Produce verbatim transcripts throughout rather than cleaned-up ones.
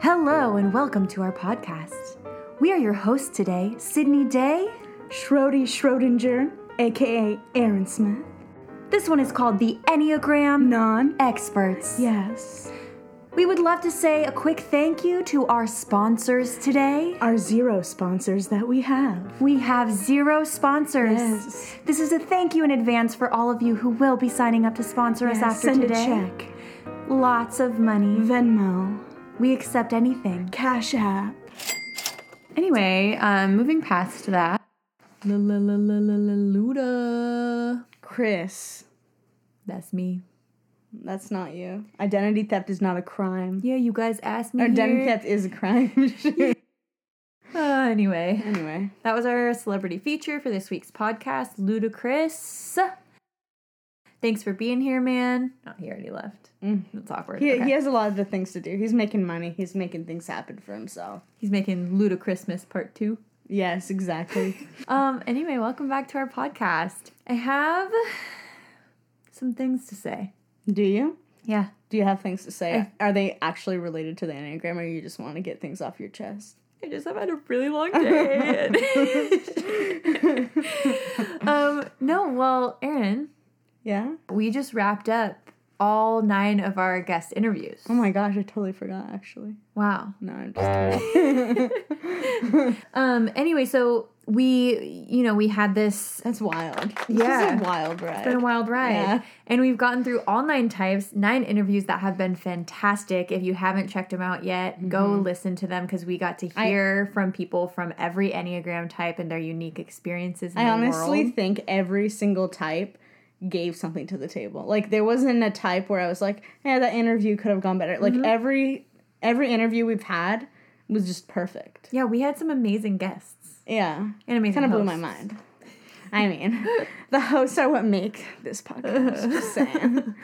Hello and welcome to our podcast. We are your hosts today, Sydney Day, Schrody Schrodinger, aka Erin Smith. This one is called the Enneagram Non-Experts. Yes. We would love to say a quick thank you to our sponsors today. Our zero sponsors that we have. We have zero sponsors. Yes. This is a thank you in advance for all of you who will be signing up to sponsor yes, us after send today. Send a check. Lots of money. Venmo. We accept anything. Cash App. Anyway, um, moving past that. Luda. Chris. That's me. That's not you. Identity theft is not a crime. Yeah, you guys asked me. Identity here. Theft is a crime. Sure. uh, anyway. Anyway. That was our celebrity feature for this week's podcast, Ludacris. Thanks for being here, man. Oh, he already left. Mm. That's awkward. He, okay. he has a lot of the things to do. He's making money. He's making things happen for himself. He's making Ludacrismas Part two. Yes, exactly. um. Anyway, welcome back to our podcast. I have some things to say. Do you? Yeah. Do you have things to say? I, Are they actually related to the Enneagram, or you just want to get things off your chest? I just have had a really long day. um. No, well, Erin. Yeah? We just wrapped up all nine of our guest interviews. Oh my gosh, I totally forgot, actually. Wow. No, I'm just kidding. um, anyway, so we, you know, we had this... That's wild. Yeah. This is a wild ride. It's been a wild ride. Yeah. And we've gotten through all nine types, nine interviews that have been fantastic. If you haven't checked them out yet, mm-hmm. go listen to them because we got to hear I, from people from every Enneagram type and their unique experiences in I the world. I honestly think every single type... gave something to the table. Like, there wasn't a type where I was like, yeah, that interview could have gone better. Like, mm-hmm. every every interview we've had was just perfect. Yeah, we had some amazing guests. Yeah. And amazing kind of blew my mind. I mean, the hosts are what make this podcast. Just saying.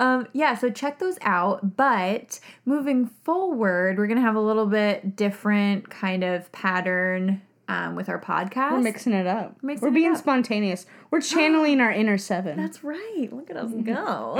um, yeah, so check those out. But moving forward, we're going to have a little bit different kind of pattern Um, with our podcast. We're mixing it up. Mixing We're being up. spontaneous. We're channeling our inner seven. That's right. Look at us go.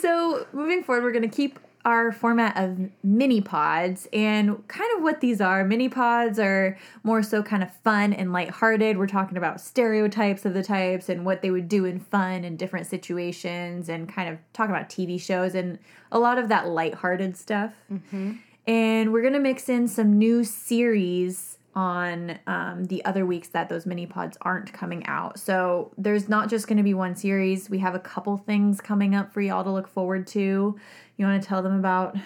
So moving forward, we're going to keep our format of mini pods, and kind of what these are. Mini pods are more so kind of fun and lighthearted. We're talking about stereotypes of the types and what they would do in fun and different situations, and kind of talking about T V shows and a lot of that lighthearted stuff. Mm-hmm. And we're going to mix in some new series on um, the other weeks that those mini pods aren't coming out. So there's not just going to be one series. We have a couple things coming up for y'all to look forward to. You want to tell them about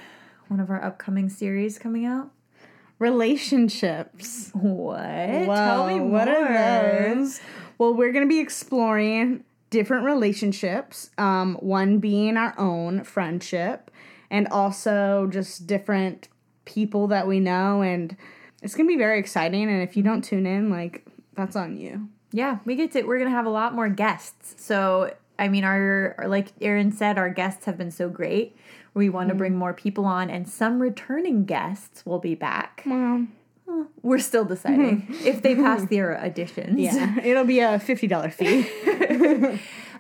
one of our upcoming series coming out? Relationships. What? Whoa, tell me more. What are those? Well, we're going to be exploring different relationships, um, one being our own friendship. And also just different people that we know. And it's going to be very exciting. And if you don't tune in, like, that's on you. Yeah, we get to, we're going to have a lot more guests. So, I mean, our, like Erin said, our guests have been so great. We want mm. to bring more people on. And some returning guests will be back. Wow. Well, we're still deciding if they pass their auditions. Yeah, it'll be a fifty dollars fee.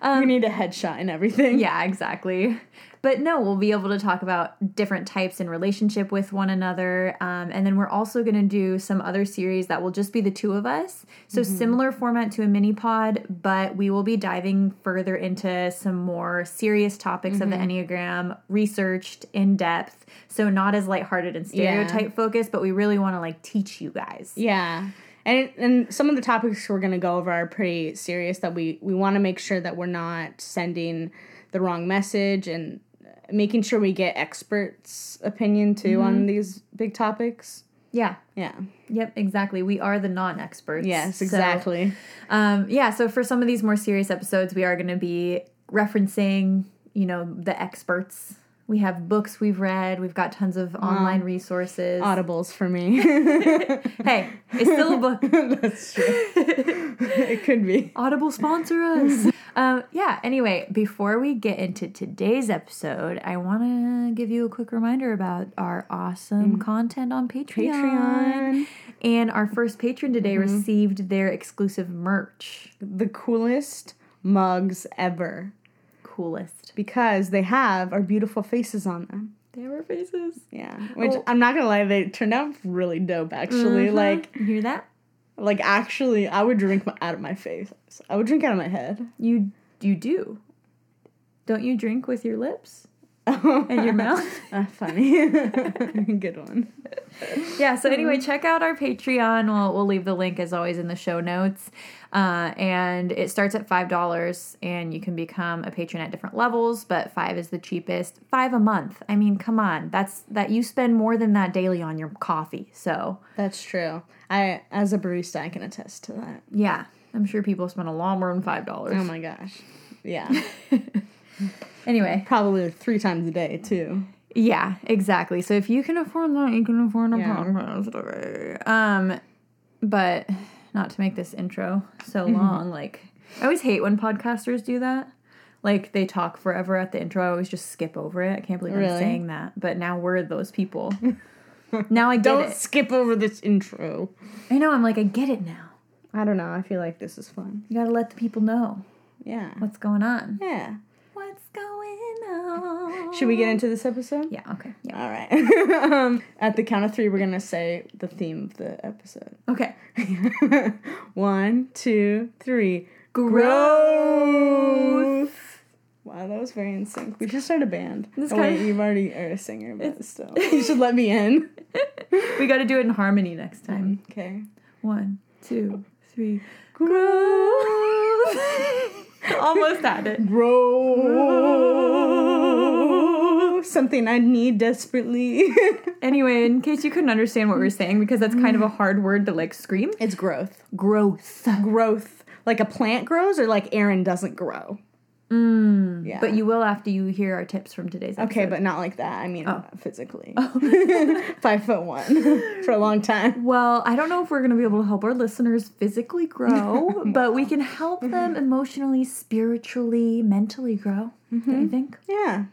Um, we need a headshot and everything. Yeah, exactly. But no, we'll be able to talk about different types in relationship with one another. Um, and then we're also going to do some other series that will just be the two of us. So mm-hmm. similar format to a mini pod, but we will be diving further into some more serious topics mm-hmm. of the Enneagram, researched in depth. So not as lighthearted and stereotype yeah. focused, but we really want to like teach you guys. Yeah. And and some of the topics we're going to go over are pretty serious, that we, we want to make sure that we're not sending the wrong message, and making sure we get experts' opinion, too, mm-hmm. on these big topics. Yeah. Yeah. Yep, exactly. We are the non-experts. Yes, exactly. So, um, yeah, so for some of these more serious episodes, we are going to be referencing, you know, the experts. We have books we've read. We've got tons of online um, resources. Audibles for me. Hey, it's still a book. That's true. It could be. Audible sponsor us. um, yeah, anyway, before we get into today's episode, I want to give you a quick reminder about our awesome mm. content on Patreon. Patreon. And our first patron today mm-hmm. received their exclusive merch. The coolest mugs ever. Coolest. Because they have our beautiful faces on them. They our faces. Yeah. Which, oh. I'm not going to lie, they turned out really dope, actually. Mm-hmm. Like, you hear that? Like, actually, I would drink my, out of my face. I would drink out of my head. You you do? Don't you drink with your lips? Oh. And your mouth? uh, funny. Good one. Yeah, so anyway, check out our Patreon. We'll, we'll leave the link, as always, in the show notes. Uh, and it starts at five dollars, and you can become a patron at different levels, but five is the cheapest. Five a month. I mean, come on. That's that you spend more than that daily on your coffee, so. That's true. I, as a barista, I can attest to that. Yeah. I'm sure people spend a lot more than five dollars. Oh, my gosh. Yeah. Anyway. Probably three times a day, too. Yeah, exactly. So if you can afford that, you can afford a yeah. podcast. Um, but not to make this intro so long. Like, I always hate when podcasters do that. Like, they talk forever at the intro. I always just skip over it. I can't believe really? I'm saying that. But now we're those people. Now I get Don't it. Don't skip over this intro. I know. I'm like, I get it now. I don't know. I feel like this is fun. You gotta let the people know. Yeah. What's going on. Yeah. What's going on? Should we get into this episode? Yeah, okay. Yeah. All right. um, at the count of three, we're going to say the theme of the episode. Okay. One, two, three. Growth. Wow, that was very in sync. We should start a band. This oh, wait, of... you've already are a singer, but still. You should let me in. We got to do it in harmony next time. Um, okay. One, two, three. Growth. Almost had it. Grow. Something I need desperately. Anyway, in case you couldn't understand what we were saying, because that's kind of a hard word to, like, scream. It's growth. Growth. Growth. Like a plant grows, or like Erin doesn't grow? Mm. Yeah. But you will after you hear our tips from today's episode. Okay, but not like that. I mean, oh. physically. Oh. Five foot one for a long time. Well, I don't know if we're going to be able to help our listeners physically grow, but we can help mm-hmm. them emotionally, spiritually, mentally grow, mm-hmm. don't you think? Yeah.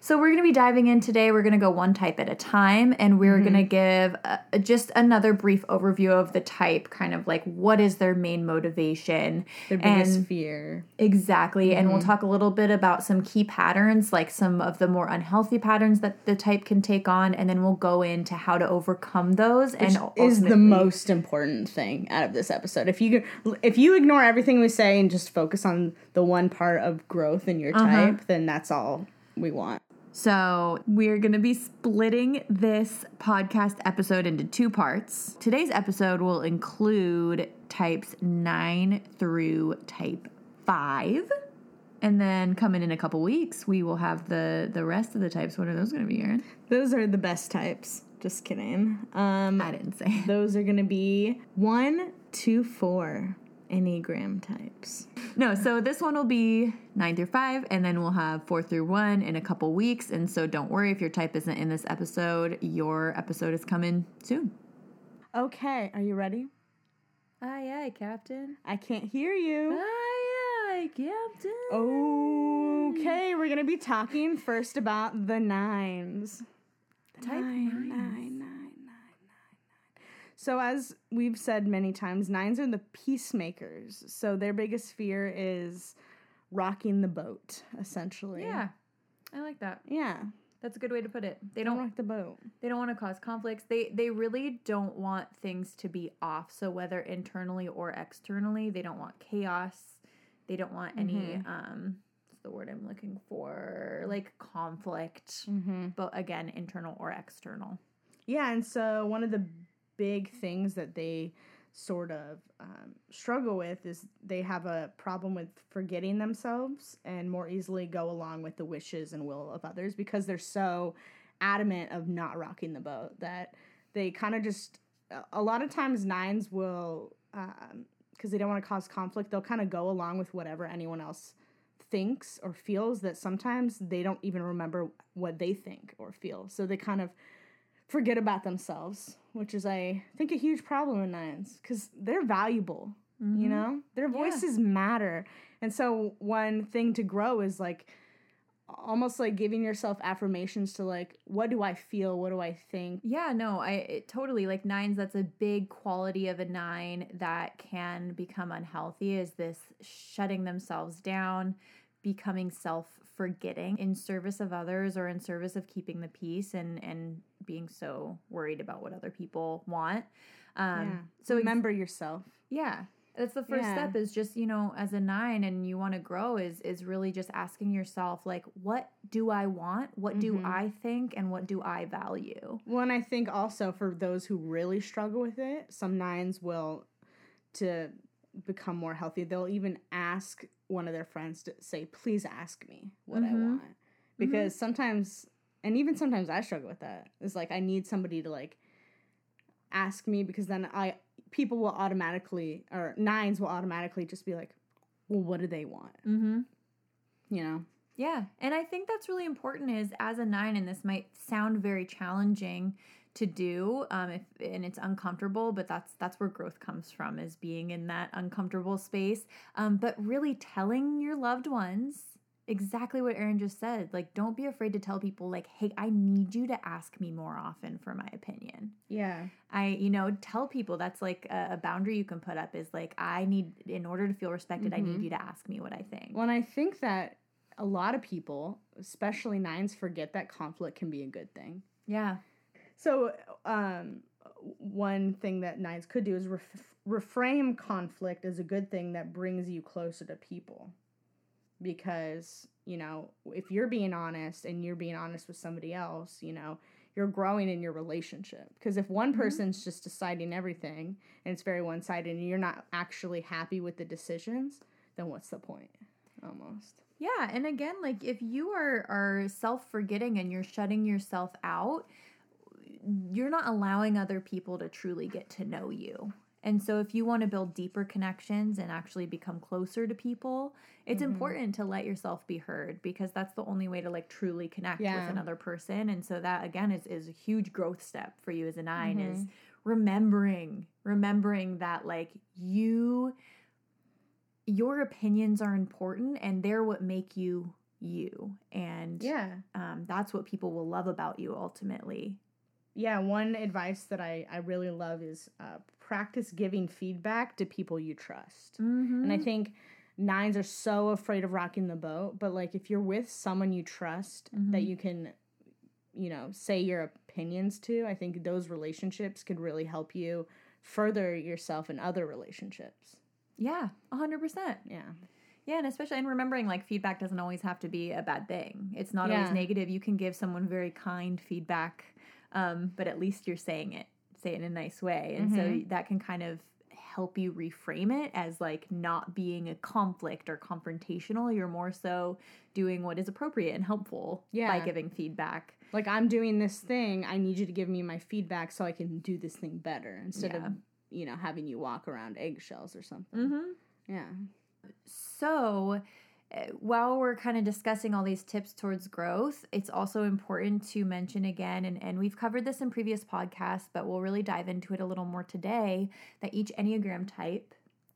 So we're going to be diving in today. We're going to go one type at a time, and we're mm-hmm. going to give a, just another brief overview of the type, kind of like what is their main motivation. Their biggest and, fear. Exactly. Mm-hmm. And we'll talk a little bit about some key patterns, like some of the more unhealthy patterns that the type can take on, and then we'll go into how to overcome those. Which and is the most important thing out of this episode. If you, if you ignore everything we say and just focus on the one part of growth in your uh-huh. type, then that's all we want. So we're going to be splitting this podcast episode into two parts. Today's episode will include types nine through type five. And then coming in a couple weeks, we will have the, the rest of the types. What are those going to be, Erin? Those are the best types. Just kidding. Um, I didn't say. Those are going to be one, two, four. Enneagram types. No, so this one will be nine through five, and then we'll have four through one in a couple weeks. And so don't worry if your type isn't in this episode. Your episode is coming soon. Okay, are you ready? Aye, aye, Captain. I can't hear you. Aye, aye, Captain. Okay, we're going to be talking first about the nines. The type nine, nine, nine. nine. So as we've said many times, nines are the peacemakers. So their biggest fear is rocking the boat, essentially. Yeah. I like that. Yeah. That's a good way to put it. They don't, don't rock the boat. They don't want to cause conflicts. They they really don't want things to be off. So whether internally or externally, they don't want chaos. They don't want any mm-hmm. um what's the word I'm looking for? Like conflict. Mm-hmm. But again, internal or external. Yeah, and so one of the big things that they sort of um, struggle with is they have a problem with forgetting themselves and more easily go along with the wishes and will of others because they're so adamant of not rocking the boat that they kind of just, a lot of times nines will, um, because they don't want to cause conflict, they'll kind of go along with whatever anyone else thinks or feels that sometimes they don't even remember what they think or feel. So they kind of forget about themselves, which is, I think, a huge problem in nines because they're valuable, mm-hmm. you know? Their voices yeah. matter. And so one thing to grow is, like, almost, like, giving yourself affirmations to, like, what do I feel? What do I think? Yeah, no, I it, totally. Like, nines, that's a big quality of a nine that can become unhealthy is this shutting themselves down, becoming self-forgetful. forgetting in service of others or in service of keeping the peace and, and being so worried about what other people want. Um, yeah. So remember ex- yourself. Yeah. That's the first yeah. step is just, you know, as a nine and you want to grow is, is really just asking yourself, like, what do I want? What mm-hmm. do I think? And what do I value? Well, and I think also for those who really struggle with it, some nines will, to become more healthy, they'll even ask one of their friends to say, please ask me what mm-hmm. I want. Because mm-hmm. sometimes, and even sometimes I struggle with that. It's like, I need somebody to like ask me, because then I... people will automatically, or nines will automatically just be like, well, what do they want? Mm-hmm. You know? Yeah. And I think that's really important is as a nine, and this might sound very challenging to do, um, if, and it's uncomfortable, but that's, that's where growth comes from, is being in that uncomfortable space. Um, but really telling your loved ones exactly what Erin just said. Like, don't be afraid to tell people, like, hey, I need you to ask me more often for my opinion. Yeah. I, you know, tell people that's like a, a boundary you can put up is like, I need, in order to feel respected, mm-hmm. I need you to ask me what I think. Well, and I think that a lot of people, especially nines, forget that conflict can be a good thing. Yeah. So um, one thing that nines could do is ref- reframe conflict as a good thing that brings you closer to people. Because, you know, if you're being honest and you're being honest with somebody else, you know, you're growing in your relationship. Because if one mm-hmm. person's just deciding everything and it's very one-sided and you're not actually happy with the decisions, then what's the point? Almost. Yeah. And again, like if you are, are self-forgetting and you're shutting yourself out, you're not allowing other people to truly get to know you. And so if you want to build deeper connections and actually become closer to people, it's mm-hmm. important to let yourself be heard, because that's the only way to like truly connect yeah. with another person. And so that, again, is, is a huge growth step for you as a nine mm-hmm. is remembering, remembering that like you, your opinions are important and they're what make you you. And yeah. um, that's what people will love about you ultimately. Yeah, one advice that I, I really love is uh, practice giving feedback to people you trust. Mm-hmm. And I think nines are so afraid of rocking the boat, but like if you're with someone you trust mm-hmm. that you can, you know, say your opinions to, I think those relationships could really help you further yourself in other relationships. Yeah, one hundred percent. Yeah. Yeah, and especially and remembering like feedback doesn't always have to be a bad thing. It's not yeah. always negative. You can give someone very kind feedback, um, but at least you're saying it, say it in a nice way. And mm-hmm. so that can kind of help you reframe it as like not being a conflict or confrontational. You're more so doing what is appropriate and helpful yeah. by giving feedback. Like, I'm doing this thing. I need you to give me my feedback so I can do this thing better instead yeah. of, you know, having you walk around eggshells or something. Mm-hmm. Yeah. So uh, while we're kind of discussing all these tips towards growth, it's also important to mention again, and, and we've covered this in previous podcasts, but we'll really dive into it a little more today, that each Enneagram type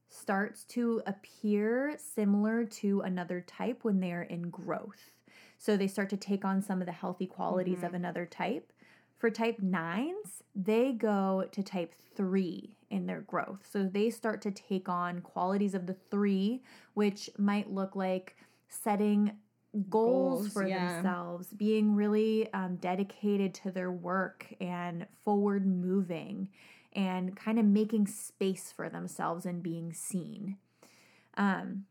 starts to appear similar to another type when they're in growth. So they start to take on some of the healthy qualities mm-hmm. of another type. For type nines, they go to type three in their growth. So they start to take on qualities of the three, which might look like setting goals, goals for yeah. themselves, being really um, dedicated to their work and forward moving and kind of making space for themselves and being seen. Um,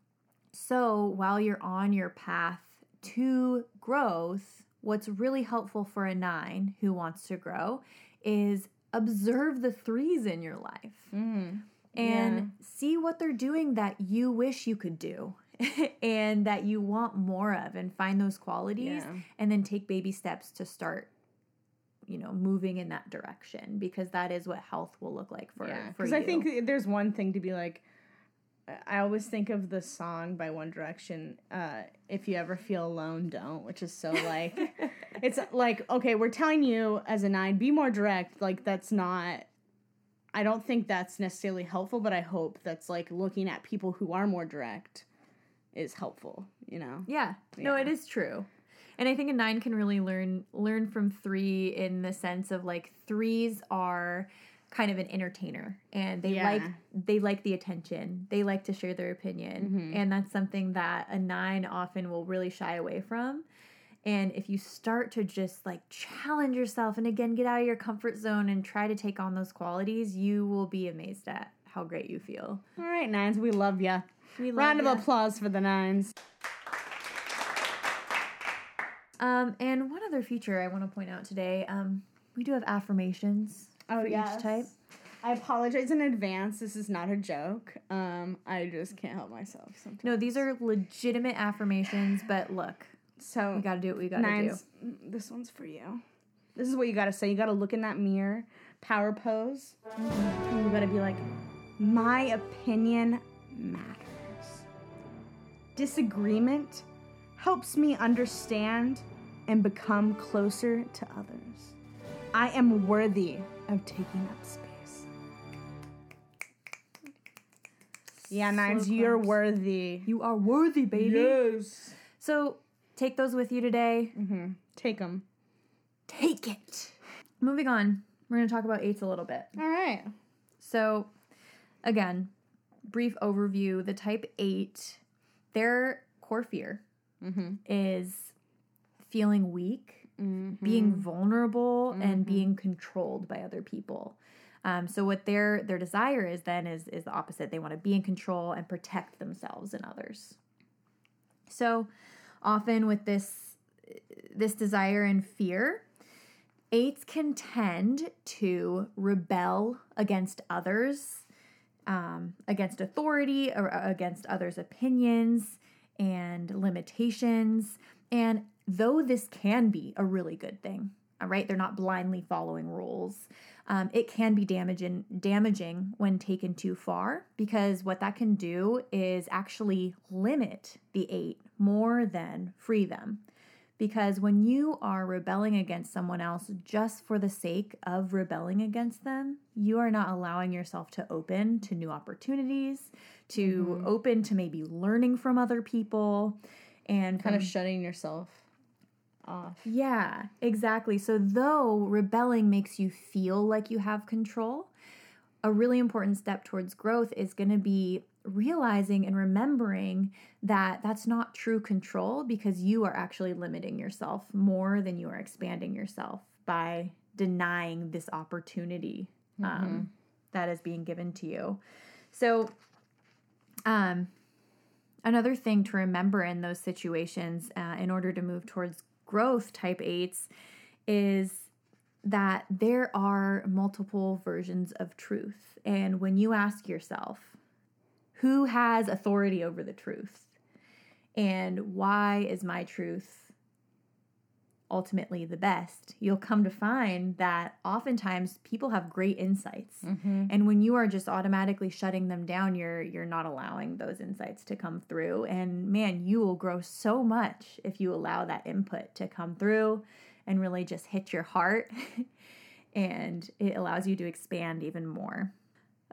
so while you're on your path to growth, what's really helpful for a nine who wants to grow is observe the threes in your life mm, and yeah. see what they're doing that you wish you could do and that you want more of, and find those qualities yeah. and then take baby steps to start, you know, moving in that direction, because that is what health will look like for, yeah, for you. Because I think there's one thing to be like, I always think of the song by One Direction, uh, if you ever feel alone, don't, which is so like, it's like, okay, we're telling you as a nine, be more direct. Like, that's not, I don't think that's necessarily helpful, but I hope that's like looking at people who are more direct is helpful, you know? Yeah. yeah. No, it is true. And I think a nine can really learn, learn from three in the sense of like threes are kind of an entertainer, and they yeah. like they like the attention. They like to share their opinion, mm-hmm. and that's something that a nine often will really shy away from. And if you start to just like challenge yourself and again get out of your comfort zone and try to take on those qualities, you will be amazed at how great you feel. All right, nines, we love ya. We love Round ya. of applause for the nines. Um, and one other feature I want to point out today, um, we do have affirmations. Oh, yes. Each type. I apologize in advance. This is not a joke. Um, I just can't help myself sometimes. No, these are legitimate affirmations, but look. So we got to do what we got to do. This one's for you. This is what you got to say. You got to look in that mirror, power pose, mm-hmm. and you got to be like, my opinion matters. Disagreement helps me understand and become closer to others. I am worthy of taking up space. Yeah, nines, so you're worthy. You are worthy, baby. Yes. So take those with you today. Mm-hmm. Take them. Take it. Moving on, we're going to talk about eights a little bit. All right. So, again, brief overview. The type eight, their core fear mm-hmm. is feeling weak. Mm-hmm. Being vulnerable mm-hmm. and being controlled by other people. Um, so what their their desire is then is is the opposite. They want to be in control and protect themselves and others. So often with this this desire and fear, eights can tend to rebel against others, um, against authority, or against others' opinions and limitations. And though this can be a really good thing, all right? They're not blindly following rules. Um, it can be damaging, damaging when taken too far, because what that can do is actually limit the eight more than free them. Because when you are rebelling against someone else just for the sake of rebelling against them, you are not allowing yourself to open to new opportunities, to mm-hmm. open to maybe learning from other people, and kind from, of shutting yourself off. Yeah, exactly. So though rebelling makes you feel like you have control, a really important step towards growth is going to be realizing and remembering that that's not true control, because you are actually limiting yourself more than you are expanding yourself by denying this opportunity mm-hmm. um, that is being given to you. So, um, another thing to remember in those situations, uh, in order to move towards growth, type eights, is that there are multiple versions of truth. And when you ask yourself, who has authority over the truth? And why is my truth ultimately the best? You'll come to find that oftentimes people have great insights. Mm-hmm. And when you are just automatically shutting them down, you're you're not allowing those insights to come through. And man, you will grow so much if you allow that input to come through and really just hit your heart. And it allows you to expand even more.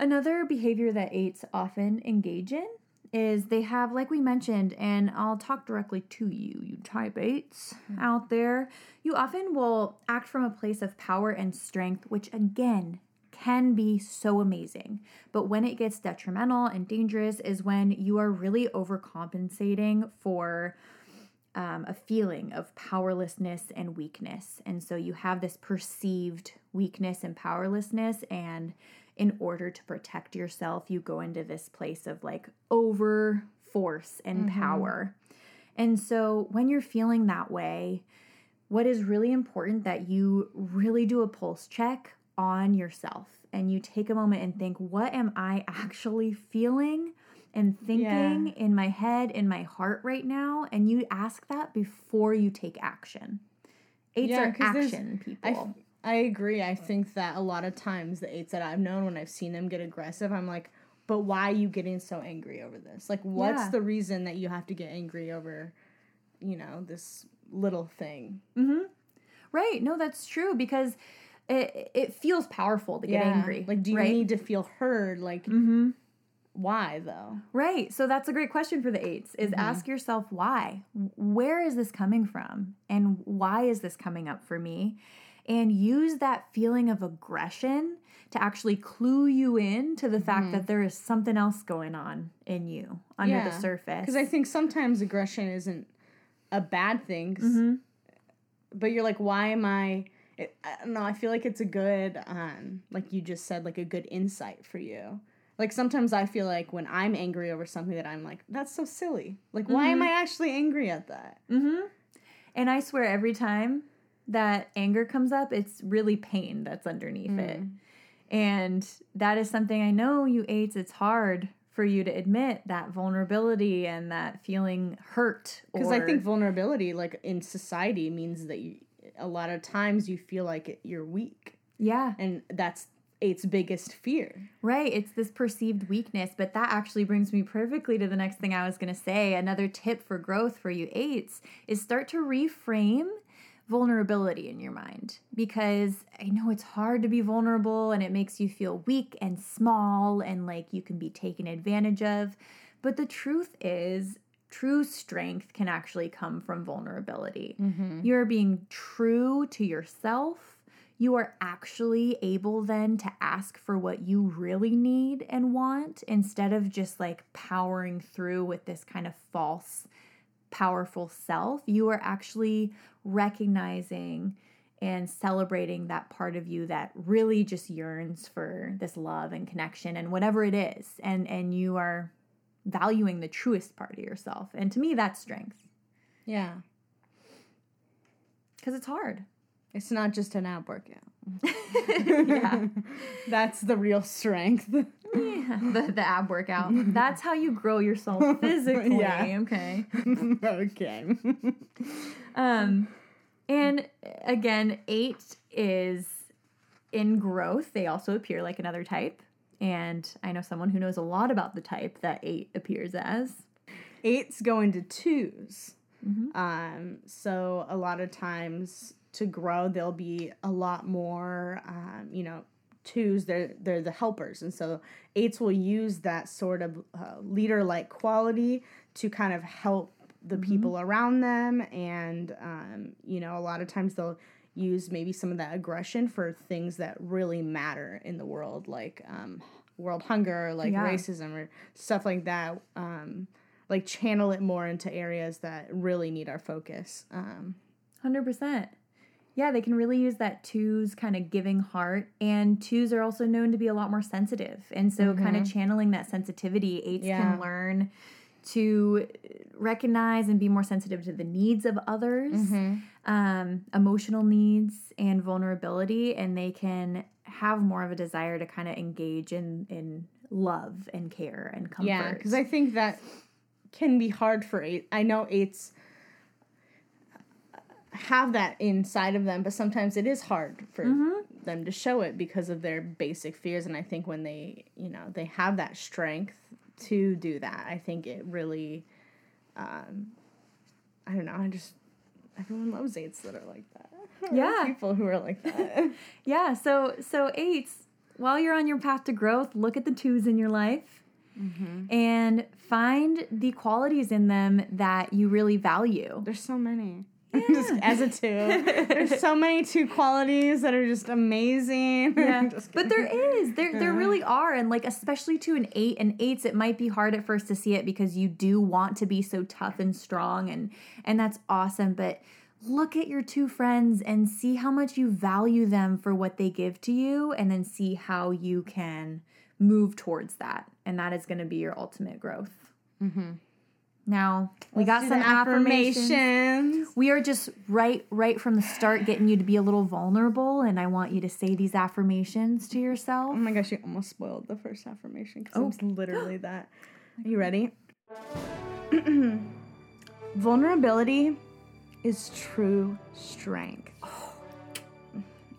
Another behavior that eights often engage in is they have, like we mentioned, and I'll talk directly to you, you type eights mm-hmm. out there, you often will act from a place of power and strength, which again can be so amazing. But when it gets detrimental and dangerous is when you are really overcompensating for um, a feeling of powerlessness and weakness. And so you have this perceived weakness and powerlessness, and in order to protect yourself, you go into this place of like over force and mm-hmm. power. And so when you're feeling that way, what is really important that you really do a pulse check on yourself, and you take a moment and think, what am I actually feeling and thinking yeah. in my head, in my heart right now? And you ask that before you take action. Eights yeah, are action people. I agree. I think that a lot of times the eights that I've known, when I've seen them get aggressive, I'm like, but why are you getting so angry over this? Like, what's yeah. the reason that you have to get angry over, you know, this little thing? Mm-hmm. Right. No, that's true, because it it feels powerful to get yeah. angry. Like, do you right? need to feel heard? Like, mm-hmm. why though? Right. So that's a great question for the eights, is mm-hmm. ask yourself why. Where is this coming from? And why is this coming up for me? and use that feeling of aggression to actually clue you in to the fact mm-hmm. that there is something else going on in you under yeah. the surface. Because I think sometimes aggression isn't a bad thing, mm-hmm. but you're like, why am I... It, I don't know, I feel like it's a good, um, like you just said, like a good insight for you. Like sometimes I feel like when I'm angry over something that I'm like, that's so silly. Like, mm-hmm. why am I actually angry at that? Mm-hmm. And I swear every time that anger comes up, it's really pain that's underneath mm. it. And that is something I know you eights, it's hard for you to admit that vulnerability and that feeling hurt. Because I think vulnerability, like in society, means that you... a lot of times you feel like it, you're weak. Yeah. And that's eight's biggest fear. Right. It's this perceived weakness, but that actually brings me perfectly to the next thing I was going to say. Another tip for growth for you eights is start to reframe vulnerability in your mind, because I know it's hard to be vulnerable and it makes you feel weak and small and like you can be taken advantage of. But the truth is, true strength can actually come from vulnerability. Mm-hmm. You're being true to yourself. You are actually able then to ask for what you really need and want instead of just like powering through with this kind of false, powerful self. You are actually recognizing and celebrating that part of you that really just yearns for this love and connection and whatever it is. And, and you are valuing the truest part of yourself. And to me, that's strength. Yeah. Because it's hard. It's not just an ab workout. Yeah. That's the real strength. Yeah, the, the ab workout. That's how you grow yourself physically. Yeah. Okay. Okay. um, and again, eight is in growth. They also appear like another type. And I know someone who knows a lot about the type that eight appears as. Eights go into twos. Mm-hmm. Um, so a lot of times to grow, there'll be a lot more, um, you know, twos, they're, they're the helpers. And so eights will use that sort of uh, leader-like quality to kind of help the mm-hmm. people around them. And, um, you know, a lot of times they'll use maybe some of that aggression for things that really matter in the world, like um, world hunger, or like yeah. racism or stuff like that, um, like channel it more into areas that really need our focus. Um, one hundred percent. Yeah, they can really use that twos kind of giving heart, and twos are also known to be a lot more sensitive. And so mm-hmm. kind of channeling that sensitivity, eights yeah. can learn to recognize and be more sensitive to the needs of others, mm-hmm. um, emotional needs and vulnerability, and they can have more of a desire to kind of engage in, in love and care and comfort. Yeah, because I think that can be hard for eight. I know eights have that inside of them, but sometimes it is hard for mm-hmm. them to show it because of their basic fears. And I think when they, you know, they have that strength to do that, I think it really, um, I don't know, I just, everyone loves eights that are like that. Yeah. People who are like that. Yeah, so so eights, while you're on your path to growth, look at the twos in your life mm-hmm. and find the qualities in them that you really value. There's so many. Yeah. Just as a two. There's so many two qualities that are just amazing. Yeah. Just but there is. There yeah. there really are. And like especially to an eight and eights, it might be hard at first to see it because you do want to be so tough and strong and and that's awesome. But look at your two friends and see how much you value them for what they give to you, and then see how you can move towards that. And that is going to be your ultimate growth. Mm-hmm. Now, we Let's got some affirmations. affirmations. We are just right right from the start getting you to be a little vulnerable, and I want you to say these affirmations to yourself. Oh my gosh, you almost spoiled the first affirmation because oh. it was literally that. Are you ready? Vulnerability is true strength. Oh.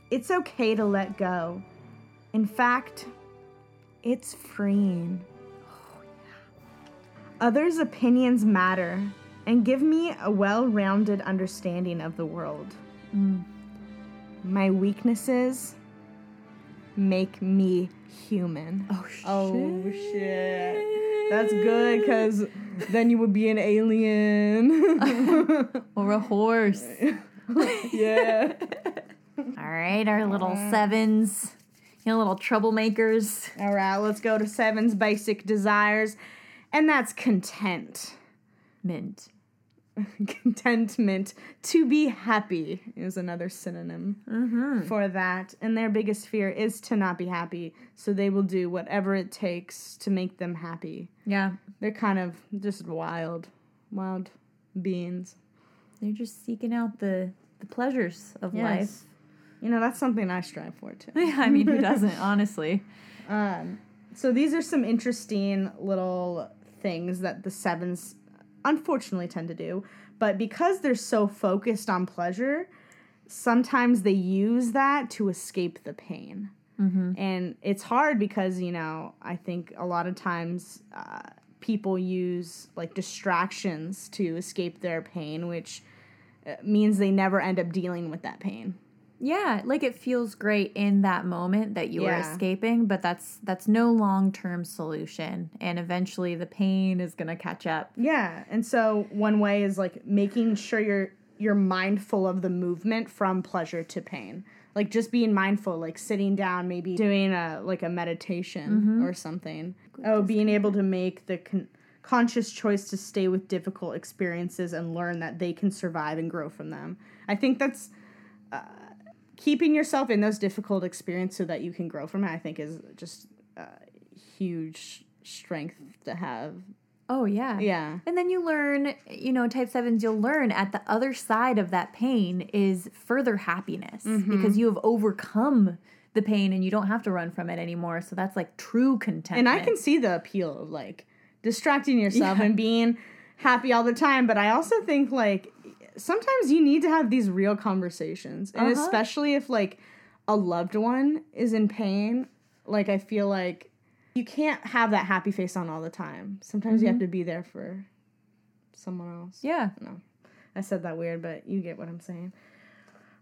It's okay to let go. In fact, it's freeing. Others' opinions matter and give me a well-rounded understanding of the world. Mm. My weaknesses make me human. Oh, shit. Oh, shit. That's good, because then you would be an alien. Or a horse. Yeah. All right, our little sevens, you know, little troublemakers. All right, let's go to seven's basic desires, and that's content. Mint. Contentment. To be happy is another synonym mm-hmm. for that. And their biggest fear is to not be happy, so they will do whatever it takes to make them happy. Yeah. They're kind of just wild, wild beings. They're just seeking out the, the pleasures of yes. life. You know, that's something I strive for, too. Yeah, I mean, who doesn't, honestly? Um, so these are some interesting little things that the sevens unfortunately tend to do, but because they're so focused on pleasure, sometimes they use that to escape the pain. Mm-hmm. And it's hard because, you know, I think a lot of times uh, people use, like, distractions to escape their pain, which means they never end up dealing with that pain. Yeah, like it feels great in that moment that you yeah. are escaping, but that's that's no long-term solution, and eventually the pain is going to catch up. Yeah, and so one way is like making sure you're you're mindful of the movement from pleasure to pain. Like just being mindful, like sitting down, maybe doing a like a meditation mm-hmm. or something. Oh, being able to make the con- conscious choice to stay with difficult experiences and learn that they can survive and grow from them. I think that's uh, keeping yourself in those difficult experiences so that you can grow from it, I think, is just a huge strength to have. Oh, yeah. Yeah. And then you learn, you know, type sevens, you'll learn at the other side of that pain is further happiness mm-hmm. because you have overcome the pain and you don't have to run from it anymore. So that's like true contentment. And I can see the appeal of like distracting yourself yeah. and being happy all the time. But I also think like sometimes you need to have these real conversations. And uh-huh. especially if, like, a loved one is in pain, like, I feel like you can't have that happy face on all the time. Sometimes mm-hmm. you have to be there for someone else. Yeah. No, I said that weird, but you get what I'm saying.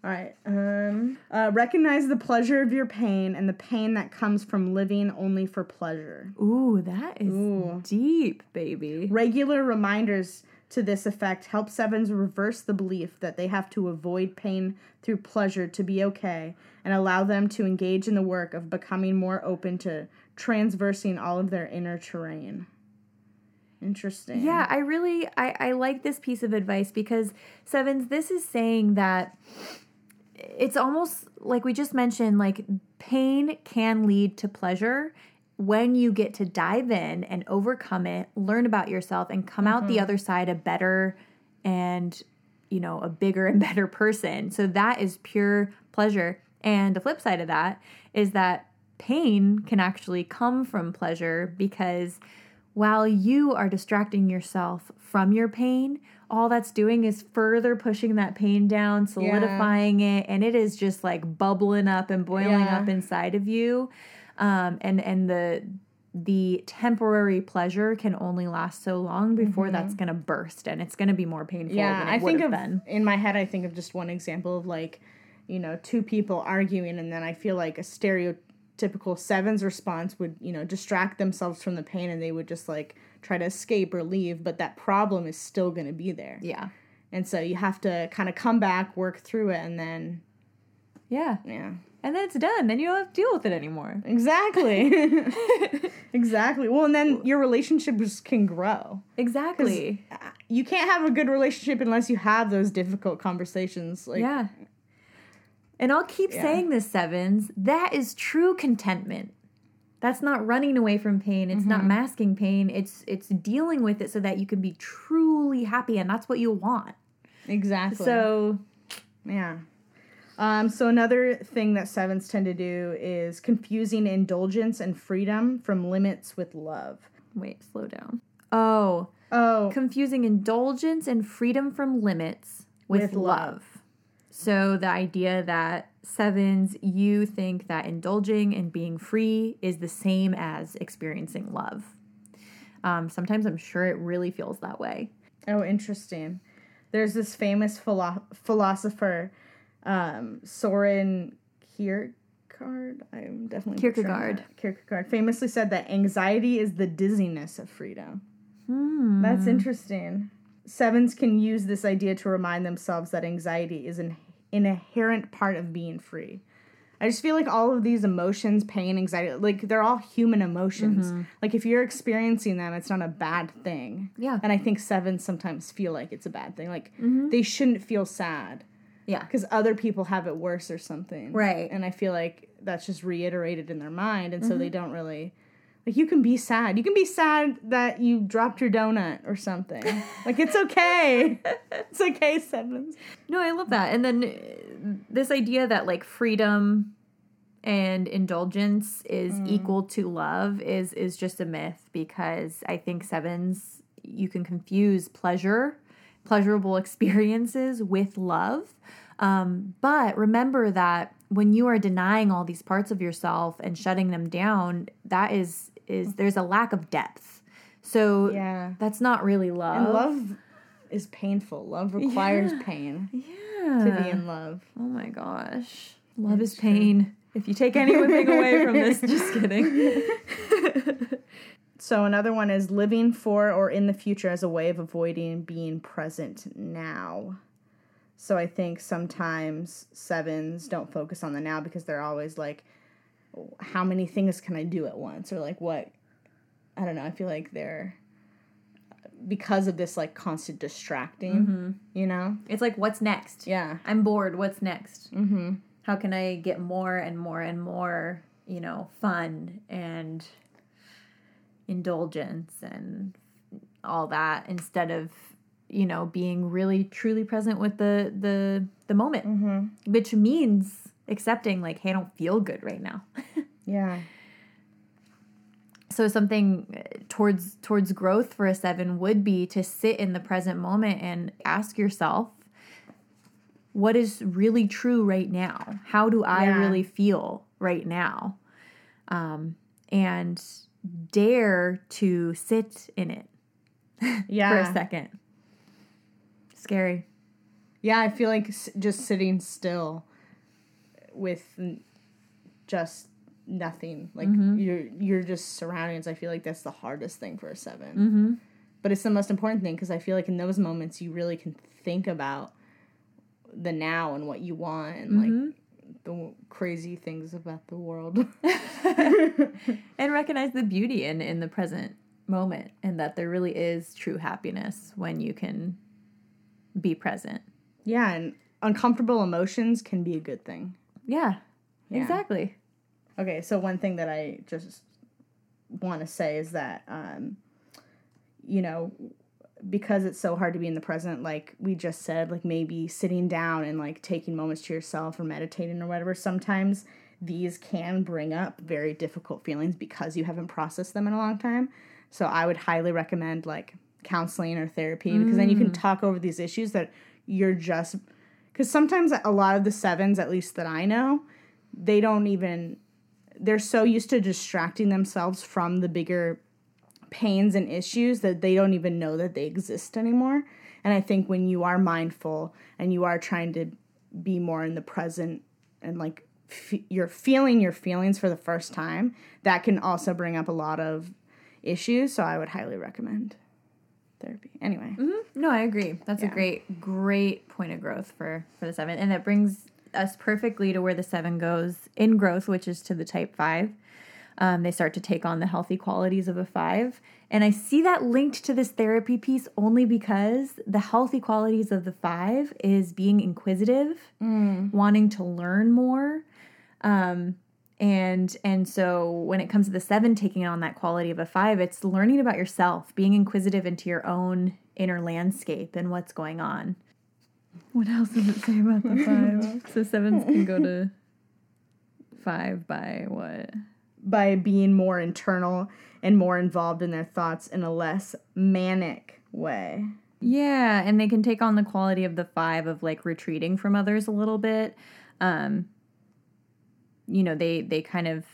All right. Um, uh, recognize the pleasure of your pain and the pain that comes from living only for pleasure. Ooh, that is Ooh. deep, baby. Regular reminders to this effect help sevens reverse the belief that they have to avoid pain through pleasure to be okay, and allow them to engage in the work of becoming more open to transversing all of their inner terrain. Interesting. Yeah, I really, I, I like this piece of advice because sevens, this is saying that it's almost like we just mentioned, like pain can lead to pleasure when you get to dive in and overcome it, learn about yourself, and come mm-hmm. out the other side a better and, you know, a bigger and better person. So that is pure pleasure. And the flip side of that is that pain can actually come from pleasure because while you are distracting yourself from your pain, all that's doing is further pushing that pain down, solidifying yeah. it, and it is just like bubbling up and boiling yeah. up inside of you. Um, and, and the the temporary pleasure can only last so long before mm-hmm. that's going to burst, and it's going to be more painful yeah, than it I would think have of, been. In my head, I think of just one example of, like, you know, two people arguing, and then I feel like a stereotypical sevens response would, you know, distract themselves from the pain, and they would just, like, try to escape or leave, but that problem is still going to be there. Yeah. And so you have to kind of come back, work through it, and then... Yeah. Yeah. And then it's done. Then you don't have to deal with it anymore. Exactly. Exactly. Well, and then your relationships can grow. Exactly. You can't have a good relationship unless you have those difficult conversations. Like, yeah. And I'll keep yeah. saying this, sevens. That is true contentment. That's not running away from pain. It's mm-hmm. not masking pain. It's it's dealing with it so that you can be truly happy, and that's what you want. Exactly. So, yeah. Um, so another thing that sevens tend to do is confusing indulgence and freedom from limits with love. Wait, slow down. Oh. Oh. Confusing indulgence and freedom from limits with, with love. love. So the idea that sevens, you think that indulging and being free is the same as experiencing love. Um, sometimes I'm sure it really feels that way. Oh, interesting. There's this famous philo- philosopher... Um, Søren Kierkegaard, I'm definitely Kierkegaard. Kierkegaard famously said that anxiety is the dizziness of freedom. Hmm. That's interesting. Sevens can use this idea to remind themselves that anxiety is in- an inherent part of being free. I just feel like all of these emotions, pain, anxiety, like, they're all human emotions. Mm-hmm. Like, if you're experiencing them, it's not a bad thing. Yeah. And I think sevens sometimes feel like it's a bad thing. Like, mm-hmm. they shouldn't feel sad. Yeah. Because other people have it worse or something. Right. And I feel like that's just reiterated in their mind, and mm-hmm. so they don't really... Like, you can be sad. You can be sad that you dropped your donut or something. Like, it's okay. It's okay, sevens. No, I love that. And then this idea that, like, freedom and indulgence is mm. equal to love is is just a myth, because I think sevens, you can confuse pleasure, pleasurable experiences with love. Um, but remember that when you are denying all these parts of yourself and shutting them down, that is... is there's a lack of depth. So yeah. that's not really love. And love is painful. Love requires yeah. pain. Yeah. To be in love. Oh my gosh. Love it's is pain. True. If you take anything away from this, just kidding. So another one is living for or in the future as a way of avoiding being present now. So I think sometimes sevens don't focus on the now because they're always like, how many things can I do at once? Or like what, I don't know. I feel like they're, because of this like constant distracting, mm-hmm. you know, it's like, what's next? Yeah. I'm bored. What's next? Mm-hmm. How can I get more and more and more, you know, fun and indulgence and all that, instead of, you know, being really truly present with the, the, the moment, mm-hmm. which means accepting, like, hey, I don't feel good right now. Yeah. So something towards towards growth for a seven would be to sit in the present moment and ask yourself, what is really true right now? How do I yeah. really feel right now? Um, and dare to sit in it yeah. for a second. Scary. Yeah, I feel like just sitting still with just nothing, like mm-hmm. you're you're just surroundings. I feel like that's the hardest thing for a seven, mm-hmm. but it's the most important thing, because I feel like in those moments you really can think about the now and what you want and mm-hmm. like the crazy things about the world, and recognize the beauty in in the present moment, and that there really is true happiness when you can be present. Yeah, and uncomfortable emotions can be a good thing. Yeah, yeah, exactly. Okay, so one thing that I just want to say is that, um, you know, because it's so hard to be in the present, like we just said, like maybe sitting down and like taking moments to yourself or meditating or whatever, sometimes these can bring up very difficult feelings because you haven't processed them in a long time. So I would highly recommend like counseling or therapy, because mm. then you can talk over these issues that you're just... Because sometimes a lot of the sevens, at least that I know, they don't even, they're so used to distracting themselves from the bigger pains and issues that they don't even know that they exist anymore. And I think when you are mindful and you are trying to be more in the present and like f- you're feeling your feelings for the first time, that can also bring up a lot of issues. So I would highly recommend therapy. Anyway. Mm-hmm. No, I agree. That's yeah. a great, great point of growth for, for the seven. And that brings us perfectly to where the seven goes in growth, which is to the type five. Um, they start to take on the healthy qualities of a five. And I see that linked to this therapy piece only because the healthy qualities of the five is being inquisitive, mm. wanting to learn more. Um, And and so when it comes to the seven taking on that quality of a five, it's learning about yourself, being inquisitive into your own inner landscape and what's going on. What else does it say about the five? So sevens can go to five by what? By being more internal and more involved in their thoughts in a less manic way. Yeah, and they can take on the quality of the five of like retreating from others a little bit. Um You know, they, they kind of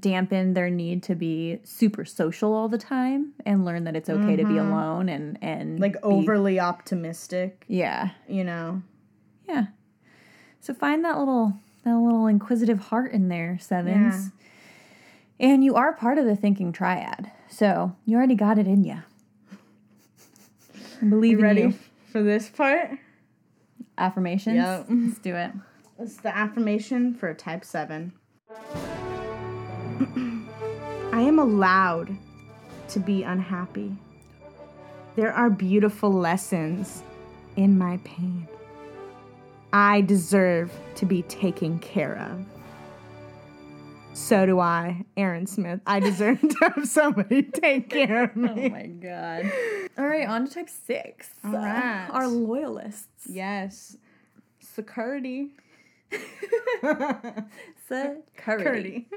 dampen their need to be super social all the time and learn that it's okay mm-hmm. to be alone and... and like overly be, optimistic. Yeah. You know? Yeah. So find that little that little inquisitive heart in there, sevens. Yeah. And you are part of the thinking triad. So you already got it in ya. I believe you in ready you. For this part? affirmations? Yep. Let's do it. It's the affirmation for type seven. I am allowed to be unhappy. There are beautiful lessons in my pain. I deserve to be taken care of. So do I, Erin Smith. I deserve to have somebody take care of me. Oh, my God. All right, on to type six. All right. Uh, our loyalists. Yes. Security. Security.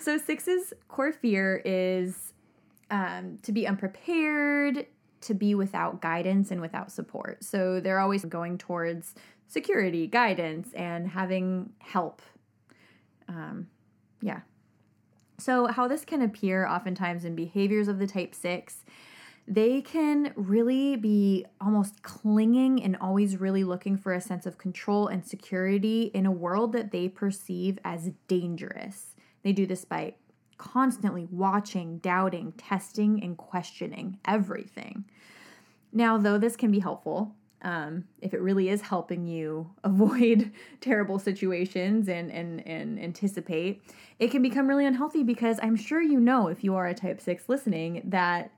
So six's core fear is um, to be unprepared, to be without guidance and without support. So they're always going towards security, guidance, and having help. Um, yeah. So how this can appear oftentimes in behaviors of the type six, they can really be almost clinging and always really looking for a sense of control and security in a world that they perceive as dangerous. They do this by constantly watching, doubting, testing, and questioning everything. Now, though this can be helpful, um, if it really is helping you avoid terrible situations and, and, and anticipate, it can become really unhealthy because I'm sure you know, if you are a type six listening, that